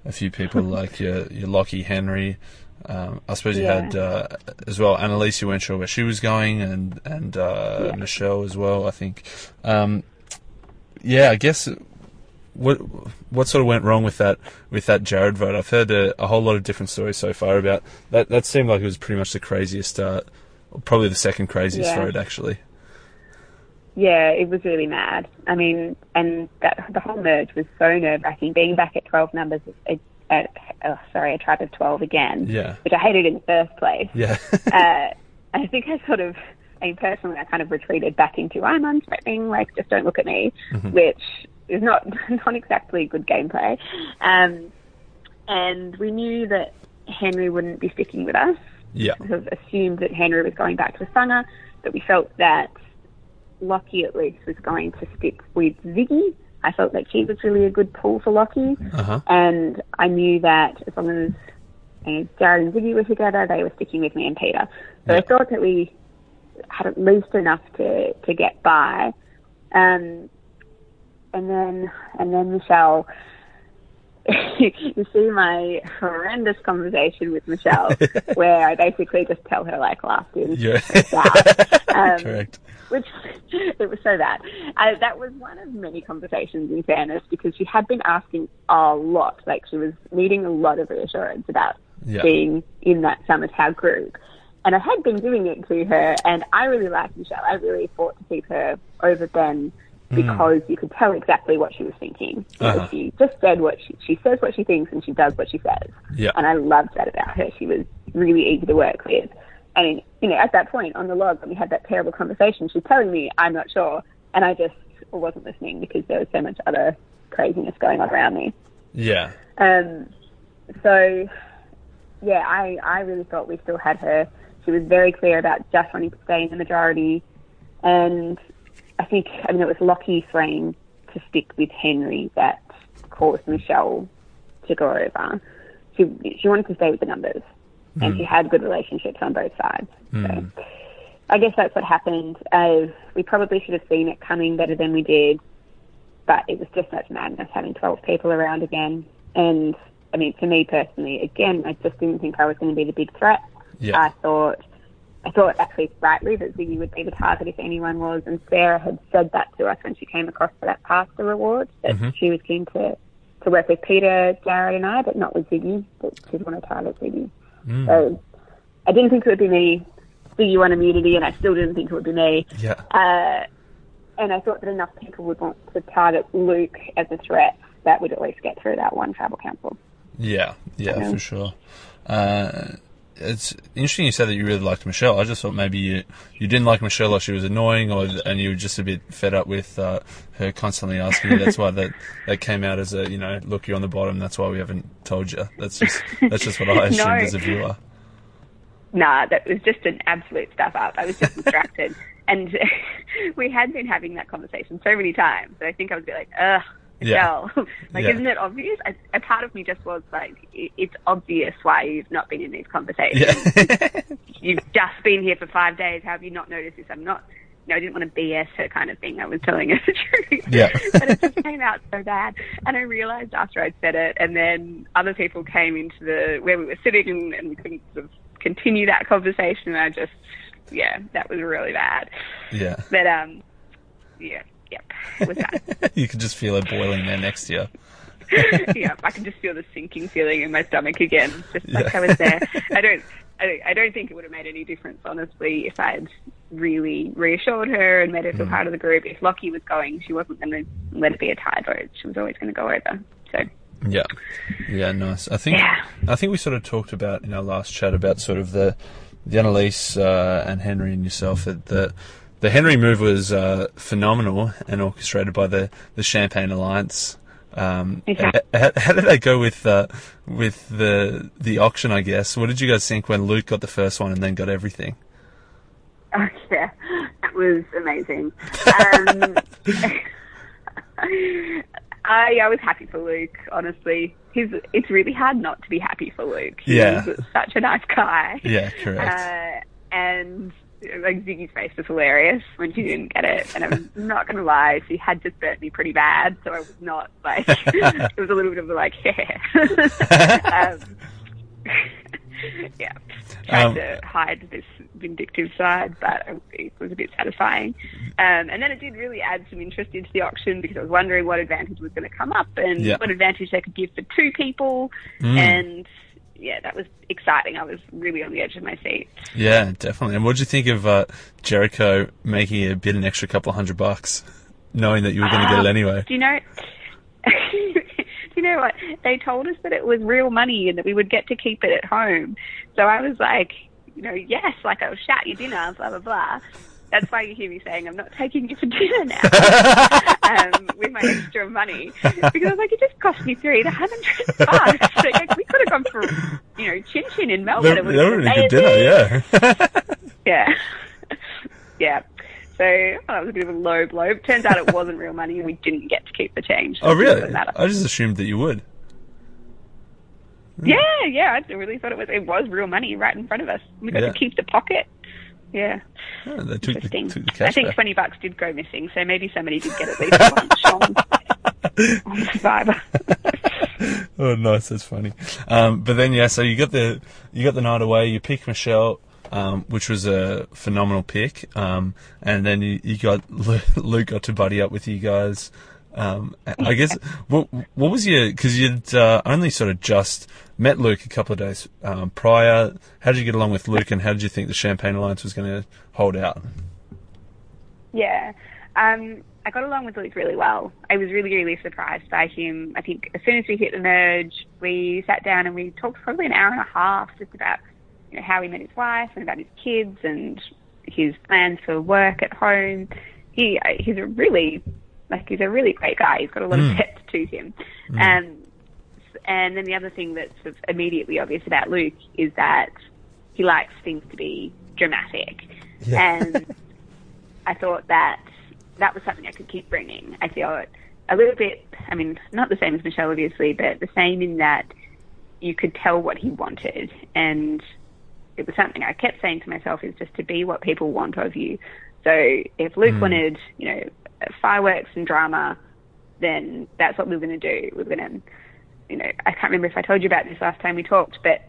a few people like your your Locky, Henry. Um, I suppose yeah. you had uh, as well Annalise. You weren't sure where she was going, and and uh, yeah. Michelle as well. I think, um, yeah. I guess what what sort of went wrong with that with that Jared vote? I've heard a, a whole lot of different stories so far about that. That seemed like it was pretty much the craziest, uh, probably the second craziest yeah. vote actually. Yeah, it was really mad. I mean, and that the whole merge was so nerve-wracking. Being back at twelve numbers, at, at, oh, sorry, a tribe of twelve again, yeah. which I hated in the first place. Yeah. uh, I think I sort of, I mean, personally, I kind of retreated back into, I'm unthreatening, like, just don't look at me, mm-hmm. which is not, not exactly good gameplay. Um, and we knew that Henry wouldn't be sticking with us. Yeah. We sort of assumed that Henry was going back to Sangha, but we felt that Locky at least was going to stick with Ziggy. I felt like she was really a good pull for Locky, uh-huh. and I knew that as long as you know, Jared and Ziggy were together, they were sticking with me and Peter. So yeah. I thought that we had at least enough to, to get by, um, and then and then Michelle. You see my horrendous conversation with Michelle, where I basically just tell her, like, laughed in. Yeah. Um, Correct. Which, it was so bad. I, that was one of many conversations, in fairness, because she had been asking a lot. Like, she was needing a lot of reassurance about yeah. being in that Summertown group. And I had been doing it to her, and I really liked Michelle. I really fought to keep her over Ben, because mm. you could tell exactly what she was thinking. Uh-huh. She just said what she, she says what she thinks, and she does what she says. Yeah. And I loved that about her. She was really easy to work with. And, you know, at that point on the log when we had that terrible conversation, she's telling me, I'm not sure. And I just wasn't listening because there was so much other craziness going on around me. Yeah. Um. So, yeah, I, I really thought we still had her. She was very clear about just wanting to stay in the majority. And I think, I mean, it was Locky trying to stick with Henry that caused Michelle to go over. She she wanted to stay with the numbers, mm. and she had good relationships on both sides. Mm. So I guess that's what happened. Uh, we probably should have seen it coming better than we did, but it was just such madness having twelve people around again. And, I mean, for me personally, again, I just didn't think I was going to be the big threat. Yeah. I thought... I thought, actually, rightly, that Ziggy would be the target if anyone was, and Sarah had said that to us when she came across for that pasta reward, that mm-hmm. she was keen to to work with Peter, Jared and I, but not with Ziggy. But she'd want to target Ziggy. Mm. So I didn't think it would be me. Ziggy won immunity, and I still didn't think it would be me. Yeah. Uh, and I thought that enough people would want to target Luke as a threat that would at least get through that one tribal council. Yeah, yeah, um, for sure. Uh, it's interesting you said that you really liked Michelle. I just thought maybe you, you didn't like Michelle, or she was annoying, or and you were just a bit fed up with uh, her constantly asking you. That's why that, that came out as a, you know, look, you're on the bottom, that's why we haven't told you. That's just that's just what I assumed no. as a viewer. Nah, that was just an absolute stuff up. I was just distracted. And we had been having that conversation so many times that I think I was a bit like, ugh, Michelle. Yeah. like, yeah. Isn't it obvious? I, a part of me just was like, it's obvious why you've not been in these conversations. Yeah. You've just been here for five days. How have you not noticed this? I'm not, you know, I didn't want to B S her kind of thing. I was telling her the truth. Yeah. But it just came out so bad. And I realized after I'd said it, and then other people came into the, where we were sitting, and, and we couldn't sort of continue that conversation. And I just, yeah, that was really bad. Yeah. But, um, yeah. Yep, it was that. You could just feel it boiling there next to you. Yeah, I can just feel the sinking feeling in my stomach again, just yeah. like I was there. I don't, I don't, I don't think it would have made any difference, honestly, if I had really reassured her and made her feel mm. part of the group. If Locky was going, she wasn't going to let it be a tie vote. She was always going to go over. So. Yeah, yeah, nice. I think, yeah. I think we sort of talked about in our last chat about sort of the, the Annalise uh, and Henry and yourself at the. The Henry move was uh, phenomenal and orchestrated by the, the Champagne Alliance. Um, yeah. how, how did they go with uh, with the the auction, I guess? What did you guys think when Luke got the first one and then got everything? Oh, yeah, that was amazing. Um, I, I was happy for Luke, honestly. He's, it's really hard not to be happy for Luke. He's yeah. such a nice guy. Yeah, correct. Uh, and... like Ziggy's face was hilarious when she didn't get it, and I'm not going to lie, she had just burnt me pretty bad, so I was not like it was a little bit of a like yeah um, yeah trying um, to hide this vindictive side, but it was a bit satisfying, um, and then it did really add some interest into the auction, because I was wondering what advantage was going to come up and yeah. what advantage they could give for two people mm. and yeah, that was exciting. I was really on the edge of my seat. Yeah, definitely. And what did you think of uh, Jericho making a bid an extra couple hundred bucks, knowing that you were going to uh, get it anyway? Do you know? Do you know what they told us, that it was real money and that we would get to keep it at home? So I was like, you know, yes, like I'll shout your dinner, blah blah blah. That's why you hear me saying I'm not taking you for dinner now um, with my extra money, because I was like, it just cost me three to hundred bucks. Like, we could have gone for, you know, chin chin in Melbourne. That would have been a good dinner, yeah. yeah, yeah. So oh, that was a bit of a low blow. Turns out it wasn't real money, and we didn't get to keep the change. So oh really? I just assumed that you would. Yeah, yeah. I really thought it was it was real money right in front of us. We got yeah. to keep the pocket. Yeah. Oh, they took the, took the I think back. twenty bucks did go missing, so maybe somebody did get at least lunch on, on Survivor. Oh, nice. That's funny. Um, but then, yeah, so you got the you got the night away. You picked Michelle, um, which was a phenomenal pick, um, and then you, you got Luke got to buddy up with you guys. Um, I guess what what was your because you'd uh, only sort of just met Luke a couple of days um, prior. How did you get along with Luke, and how did you think the Champagne Alliance was going to hold out? Yeah, um, I got along with Luke really well. I was really really surprised by him. I think as soon as we hit the merge, we sat down and we talked probably an hour and a half just about, you know, how he met his wife and about his kids and his plans for work at home. He he's a really Like, he's a really great guy. He's got a lot mm. of depth to him. Mm. Um, and then the other thing that's sort of immediately obvious about Luke is that he likes things to be dramatic. Yeah. And I thought that that was something I could keep bringing. I thought a little bit, I mean, not the same as Michelle, obviously, but the same in that you could tell what he wanted. And it was something I kept saying to myself, is just to be what people want of you. So if Luke mm. wanted, you know, fireworks and drama, then that's what we were going to do. We were going to, you know, I can't remember if I told you about this last time we talked, but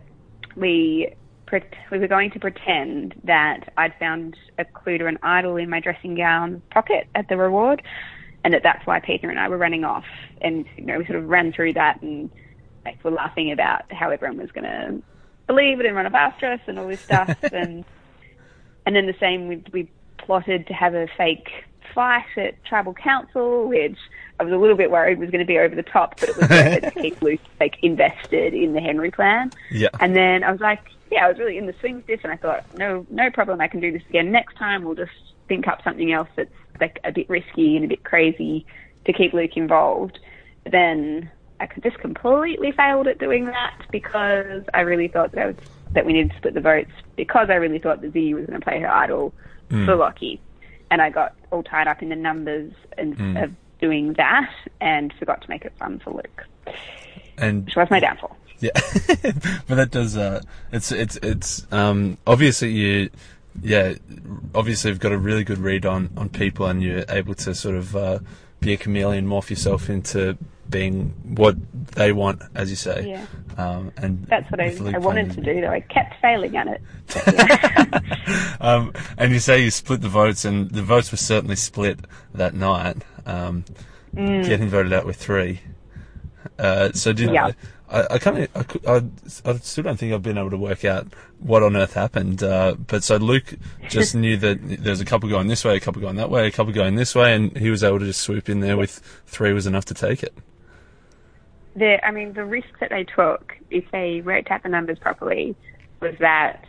we pre- we were going to pretend that I'd found a clue to an idol in my dressing gown pocket at the reward, and that that's why Peter and I were running off. And, you know, we sort of ran through that and like were laughing about how everyone was going to believe it and run up after us and all this stuff. and and then the same, we, we plotted to have a fake fight at tribal council, which I was a little bit worried was going to be over the top, but it was worth it to keep Luke like invested in the Henry plan. Yeah. And then I was like, yeah, I was really in the swing with this, and I thought, no, no problem, I can do this again next time. We'll just think up something else that's like a bit risky and a bit crazy to keep Luke involved. But then I just completely failed at doing that because I really thought that I was, that we needed to split the votes because I really thought that Ziggy was going to play her idol mm. for Locky. And I got all tied up in the numbers and mm. of doing that, and forgot to make it fun for Luke, and which was my downfall. Yeah, but that does. Uh, it's it's it's um, obviously you, yeah, obviously you've got a really good read on, on people, and you're able to sort of uh, be a chameleon, morph yourself into being what they want, as you say. Yeah. Um, and that's what I, I wanted to do, though. I kept failing at it. Yeah. um, and you say you split the votes, and the votes were certainly split that night, um, mm. getting voted out with three. Uh, so did yeah. I, I kind of I, I, I still don't think I've been able to work out what on earth happened. Uh, but so Luke just knew that there's a couple going this way, a couple going that way, a couple going this way, and he was able to just swoop in there with three was enough to take it. The, I mean, the risk that they took, if they worked out the numbers properly, was that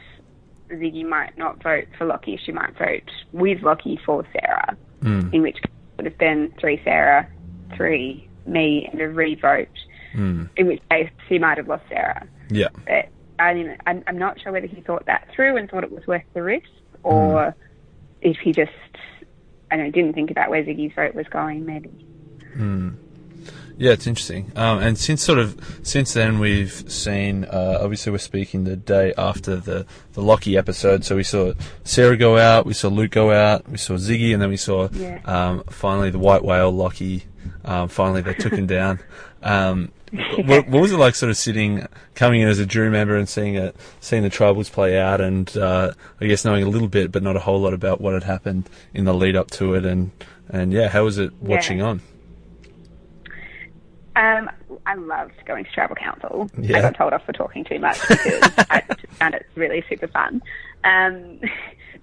Ziggy might not vote for Locky. She might vote with Locky for Sarah, mm. in which case it would have been three Sarah, three me, and a re-vote, mm. in which case she might have lost Sarah. Yeah. But, I mean, I'm, I'm not sure whether he thought that through and thought it was worth the risk, or mm. if he just, I don't know, didn't think about where Ziggy's vote was going, maybe. Mm. Yeah, it's interesting. Um, and since sort of since then, we've seen. Uh, obviously, we're speaking the day after the the Locky episode, so we saw Sarah go out, we saw Luke go out, we saw Ziggy, and then we saw yeah. um, finally the white whale Locky. Um, finally, they took him down. Um, yeah. what, what was it like, sort of sitting, coming in as a jury member and seeing a, seeing the tribals play out, and uh, I guess knowing a little bit, but not a whole lot about what had happened in the lead up to it, and and yeah, how was it watching yeah. on? Um, I loved going to tribal council. Yeah. I got told off for talking too much because I found it really super fun. Um,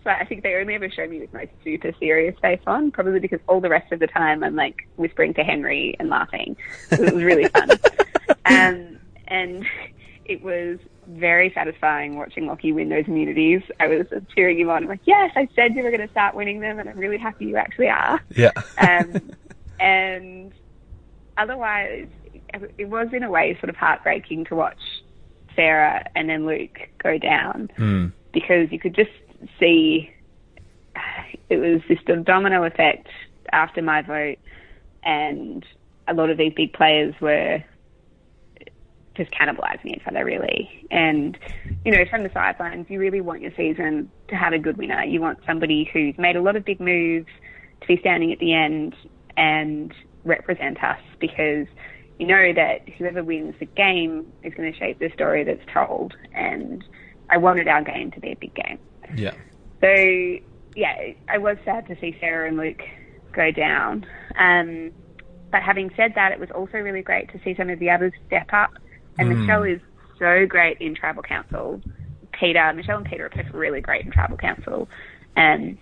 so I think they only ever show me with my super serious face on, probably because all the rest of the time I'm like whispering to Henry and laughing. So it was really fun. um, and it was very satisfying watching Locky win those immunities. I was cheering him on. I'm like, yes, I said you were going to start winning them, and I'm really happy you actually are. Yeah. Um, and... Otherwise, it was in a way sort of heartbreaking to watch Sarah and then Luke go down mm. because you could just see it was this domino effect after my vote, and a lot of these big players were just cannibalising each other, really. And, you know, from the sidelines, you really want your season to have a good winner. You want somebody who's made a lot of big moves to be standing at the end and represent us, because you know that whoever wins the game is going to shape the story that's told, and I wanted our game to be a big game. Yeah. So, yeah, I was sad to see Sarah and Luke go down. Um, but having said that, it was also really great to see some of the others step up, and mm. Michelle is so great in tribal council. Peter, Michelle and Peter are both really great in tribal council. Um,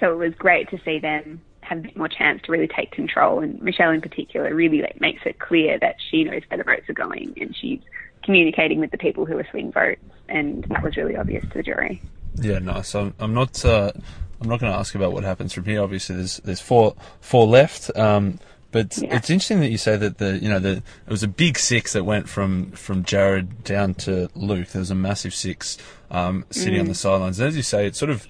so it was great to see them have a bit more chance to really take control, and Michelle in particular really like makes it clear that she knows where the votes are going, and she's communicating with the people who are swing votes, and that was really obvious to the jury. Yeah, nice. I'm, I'm not. Uh, I'm not going to ask about what happens from here. Obviously, there's there's four four left. Um, But yeah. It's interesting that you say that the you know the it was a big six that went from, from Jared down to Luke. There was a massive six um, sitting mm. on the sidelines, and as you say, it sort of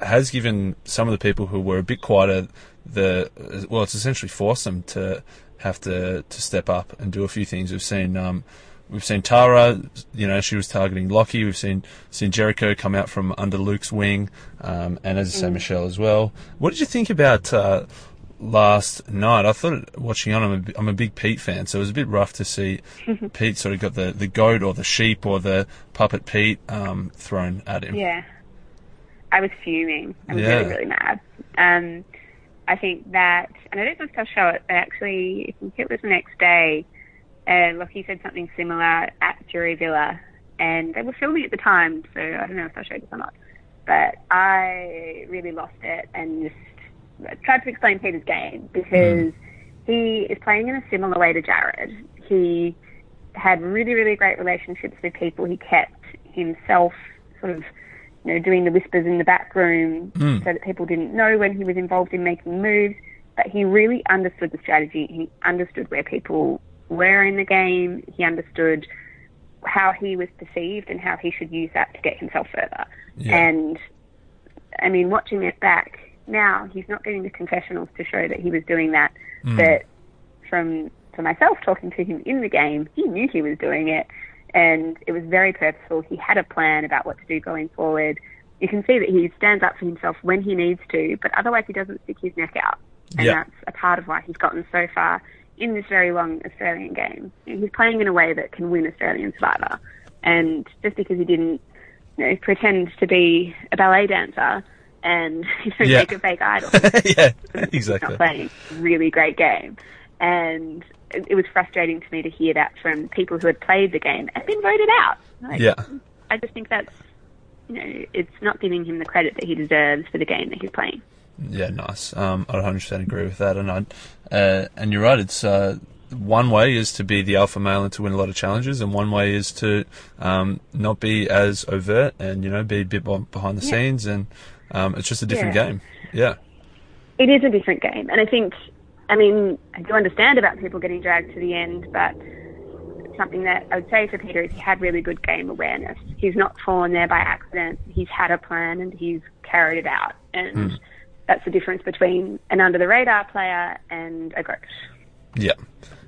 has given some of the people who were a bit quieter the well, it's essentially forced them to have to, to step up and do a few things. We've seen um, we've seen Tara, you know, she was targeting Locky. We've seen seen Jericho come out from under Luke's wing, um, and as I say, mm. Michelle as well. What did you think about uh, last night? I thought watching on, I'm a, I'm a big Pete fan, so it was a bit rough to see Pete sort of got the, the goat or the sheep or the puppet Pete um, thrown at him. Yeah, I was fuming. I was yeah. really really mad. Um, I think that, and I don't know if they'll show it, but actually, I think it was the next day, uh, Locky said something similar at Jury Villa, and they were filming at the time, so I don't know if they'll show this or not. But I really lost it and just tried to explain Peter's game, because mm. he is playing in a similar way to Jared. He had really, really great relationships with people. He kept himself sort of, you know, doing the whispers in the back room mm. so that people didn't know when he was involved in making moves. But he really understood the strategy. He understood where people were in the game. He understood how he was perceived and how he should use that to get himself further. Yeah. And, I mean, watching it back now, he's not getting the confessionals to show that he was doing that. Mm. But from for myself, talking to him in the game, he knew he was doing it, and it was very purposeful. He had a plan about what to do going forward. You can see that he stands up for himself when he needs to, but otherwise he doesn't stick his neck out. And yeah. that's a part of why he's gotten so far in this very long Australian game. He's playing in a way that can win Australian Survivor. And just because he didn't, you know, pretend to be a ballet dancer and, you know, yeah. make a fake idol. Yeah, exactly. He's not playing a really great game. And it was frustrating to me to hear that from people who had played the game and been voted out. Like, yeah. I just think that's, you know, it's not giving him the credit that he deserves for the game that he's playing. Yeah, nice. Um, I one hundred percent agree with that. And I, uh, and you're right, it's uh, one way is to be the alpha male and to win a lot of challenges, and one way is to um, not be as overt and, you know, be a bit behind the yeah. scenes. And um, it's just a different yeah. game. Yeah. It is a different game. And I think, I mean, I do understand about people getting dragged to the end, but something that I would say for Peter is he had really good game awareness. He's not fallen there by accident. He's had a plan and he's carried it out. And mm. that's the difference between an under-the-radar player and a goat. Yeah,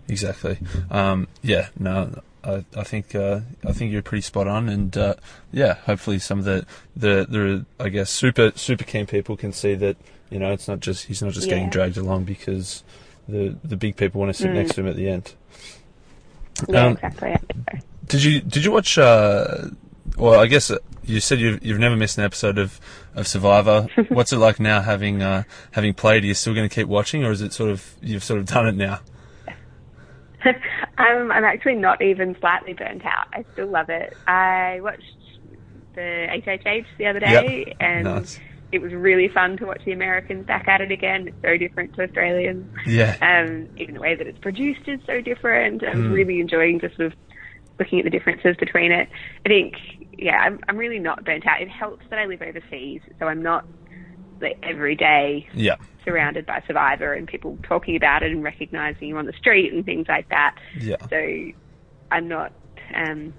exactly. Um, yeah, no, I, I think uh, I think you're pretty spot on, and uh, yeah, hopefully some of the, the the I guess super super keen people can see that, you know, it's not just he's not just yeah. getting dragged along because the the big people want to sit mm. next to him at the end. Yeah, um, exactly. Did you did you watch? Uh, well, I guess you said you've you've never missed an episode of, of Survivor. What's it like now having uh, having played? Are you still going to keep watching, or is it sort of you've sort of done it now? I'm, I'm actually not even slightly burnt out. I still love it. I watched the H H H the other day, yep. and nice. It was really fun to watch the Americans back at it again. It's so different to Australians. Yeah. Um, even the way that it's produced is so different. I'm mm. really enjoying just sort of looking at the differences between it. I think, yeah, I'm, I'm really not burnt out. It helps that I live overseas, so I'm not like every day. Yeah. surrounded by Survivor and people talking about it and recognising you on the street and things like that. Yeah. So I'm not um,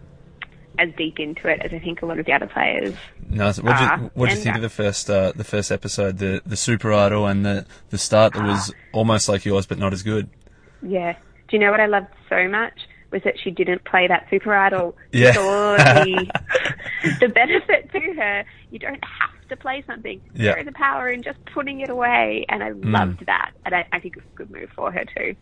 as deep into it as I think a lot of the other players no, so what are. What did you think uh, of the first uh, the first episode, the the Super Idol and the, the start that uh, was almost like yours but not as good? Yeah. Do you know what I loved so much? Was that she didn't play that Super Idol. Yeah. Saw the, the benefit to her. You don't have to play something. Yeah. There is a power in just putting it away, and I mm. loved that. And I, I think it was a good move for her too.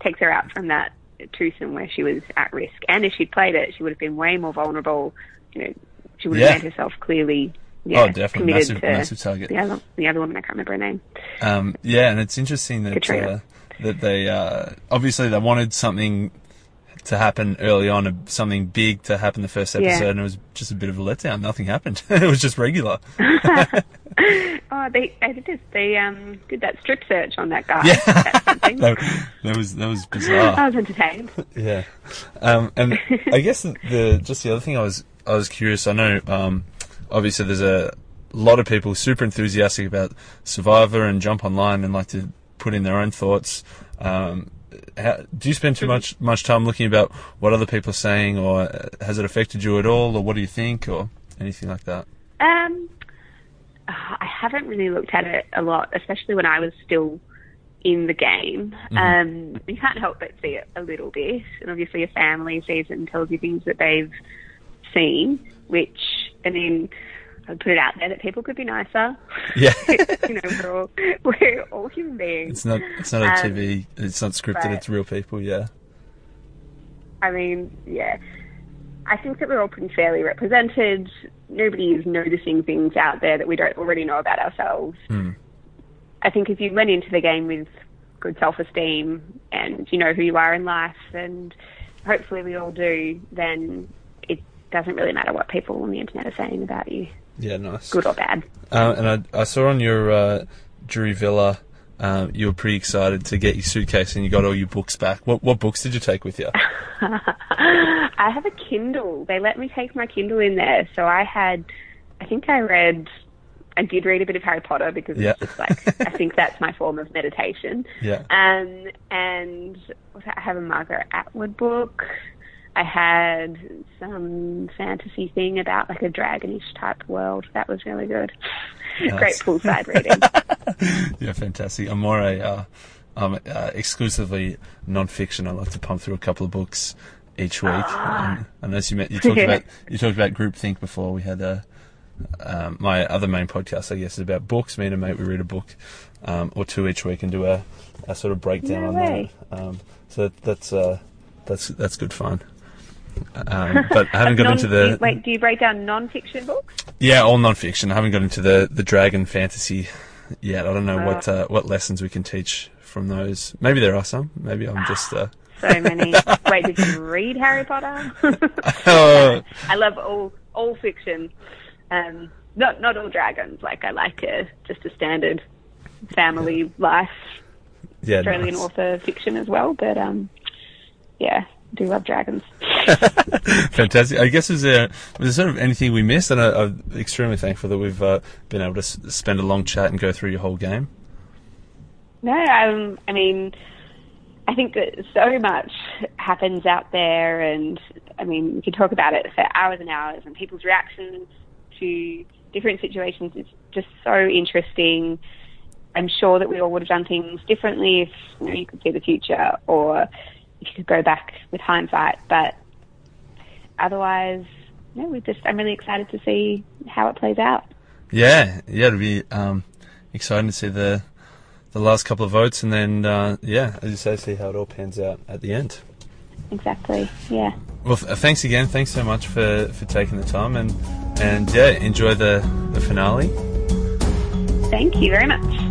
Takes her out from that twosome where she was at risk. And if she'd played it, she would have been way more vulnerable. You know, she would have yeah. made herself clearly. Yeah, oh, definitely massive, to massive target. The other, the other woman, I can't remember her name. Um, yeah, and it's interesting that uh, that they uh, obviously they wanted something to happen early on, something big to happen the first episode, yeah. and it was just a bit of a letdown. Nothing happened. It was just regular. Oh, they, they did this. They um, did that strip search on that guy. Yeah. that, that was that was bizarre. I was entertained. Yeah, um, and I guess the, the just the other thing I was I was curious. I know um, obviously there's a lot of people super enthusiastic about Survivor and jump online and like to put in their own thoughts. Um, How, do you spend too much much time looking about what other people are saying, or has it affected you at all, or what do you think, or anything like that? Um, I haven't really looked at it a lot, especially when I was still in the game. Mm-hmm. Um, you can't help but see it a little bit, and obviously your family sees it and tells you things that they've seen, which, I mean, I'd put it out there that people could be nicer. Yeah, you know, we're all we're all human beings. It's not it's not a um, T V. It's not scripted. It's real people. Yeah. I mean, yeah. I think that we're all pretty fairly represented. Nobody is noticing things out there that we don't already know about ourselves. Mm. I think if you went into the game with good self-esteem and you know who you are in life, and hopefully we all do, then it doesn't really matter what people on the internet are saying about you. Yeah, nice. Good or bad. Um, and I, I saw on your uh, Drury Villa, um, you were pretty excited to get your suitcase and you got all your books back. What, what books did you take with you? I have a Kindle. They let me take my Kindle in there. So I had, I think I read, I did read a bit of Harry Potter because yeah. It's just like, I think that's my form of meditation. Yeah. Um, and I have a Margaret Atwood book. I had some fantasy thing about like a dragonish type world. That was really good. Nice. Great poolside reading. Yeah, fantastic. I'm more a, uh, I'm uh, exclusively non-fiction. I like to pump through a couple of books each week. Ah. Um, I know you, met, you talked about you talked about groupthink before. We had a um, my other main podcast, I guess, is about books. Me and a mate, we read a book um, or two each week and do a, a sort of breakdown no on way. that. Um, so that, that's uh, that's that's good fun. Um, but I haven't got non- into the... Do you, wait, do you break down non-fiction books? Yeah, all non-fiction. I haven't got into the, the dragon fantasy yet. I don't know oh. what uh, what lessons we can teach from those. Maybe there are some. Maybe I'm just... Uh... So many. Wait, did you read Harry Potter? uh, I love all all fiction. Um, not not all dragons. Like, I like a, just a standard family yeah. life. Yeah, Australian nice. author fiction as well. But, um, yeah, I do love dragons. Fantastic. I guess is there was there sort of anything we missed, and I, I'm extremely thankful that we've uh, been able to s- spend a long chat and go through your whole game. No, um, I mean, I think that so much happens out there, and I mean, we could talk about it for hours and hours, and people's reactions to different situations is just so interesting. I'm sure that we all would have done things differently if you know, you could see the future, or if you could go back with hindsight, but. Otherwise, no, we just. I'm really excited to see how it plays out. Yeah, yeah, it'll be um, exciting to see the the last couple of votes, and then uh, yeah, as you say, see how it all pans out at the end. Exactly. Yeah. Well, th- thanks again. Thanks so much for, for taking the time, and and yeah, enjoy the, the finale. Thank you very much.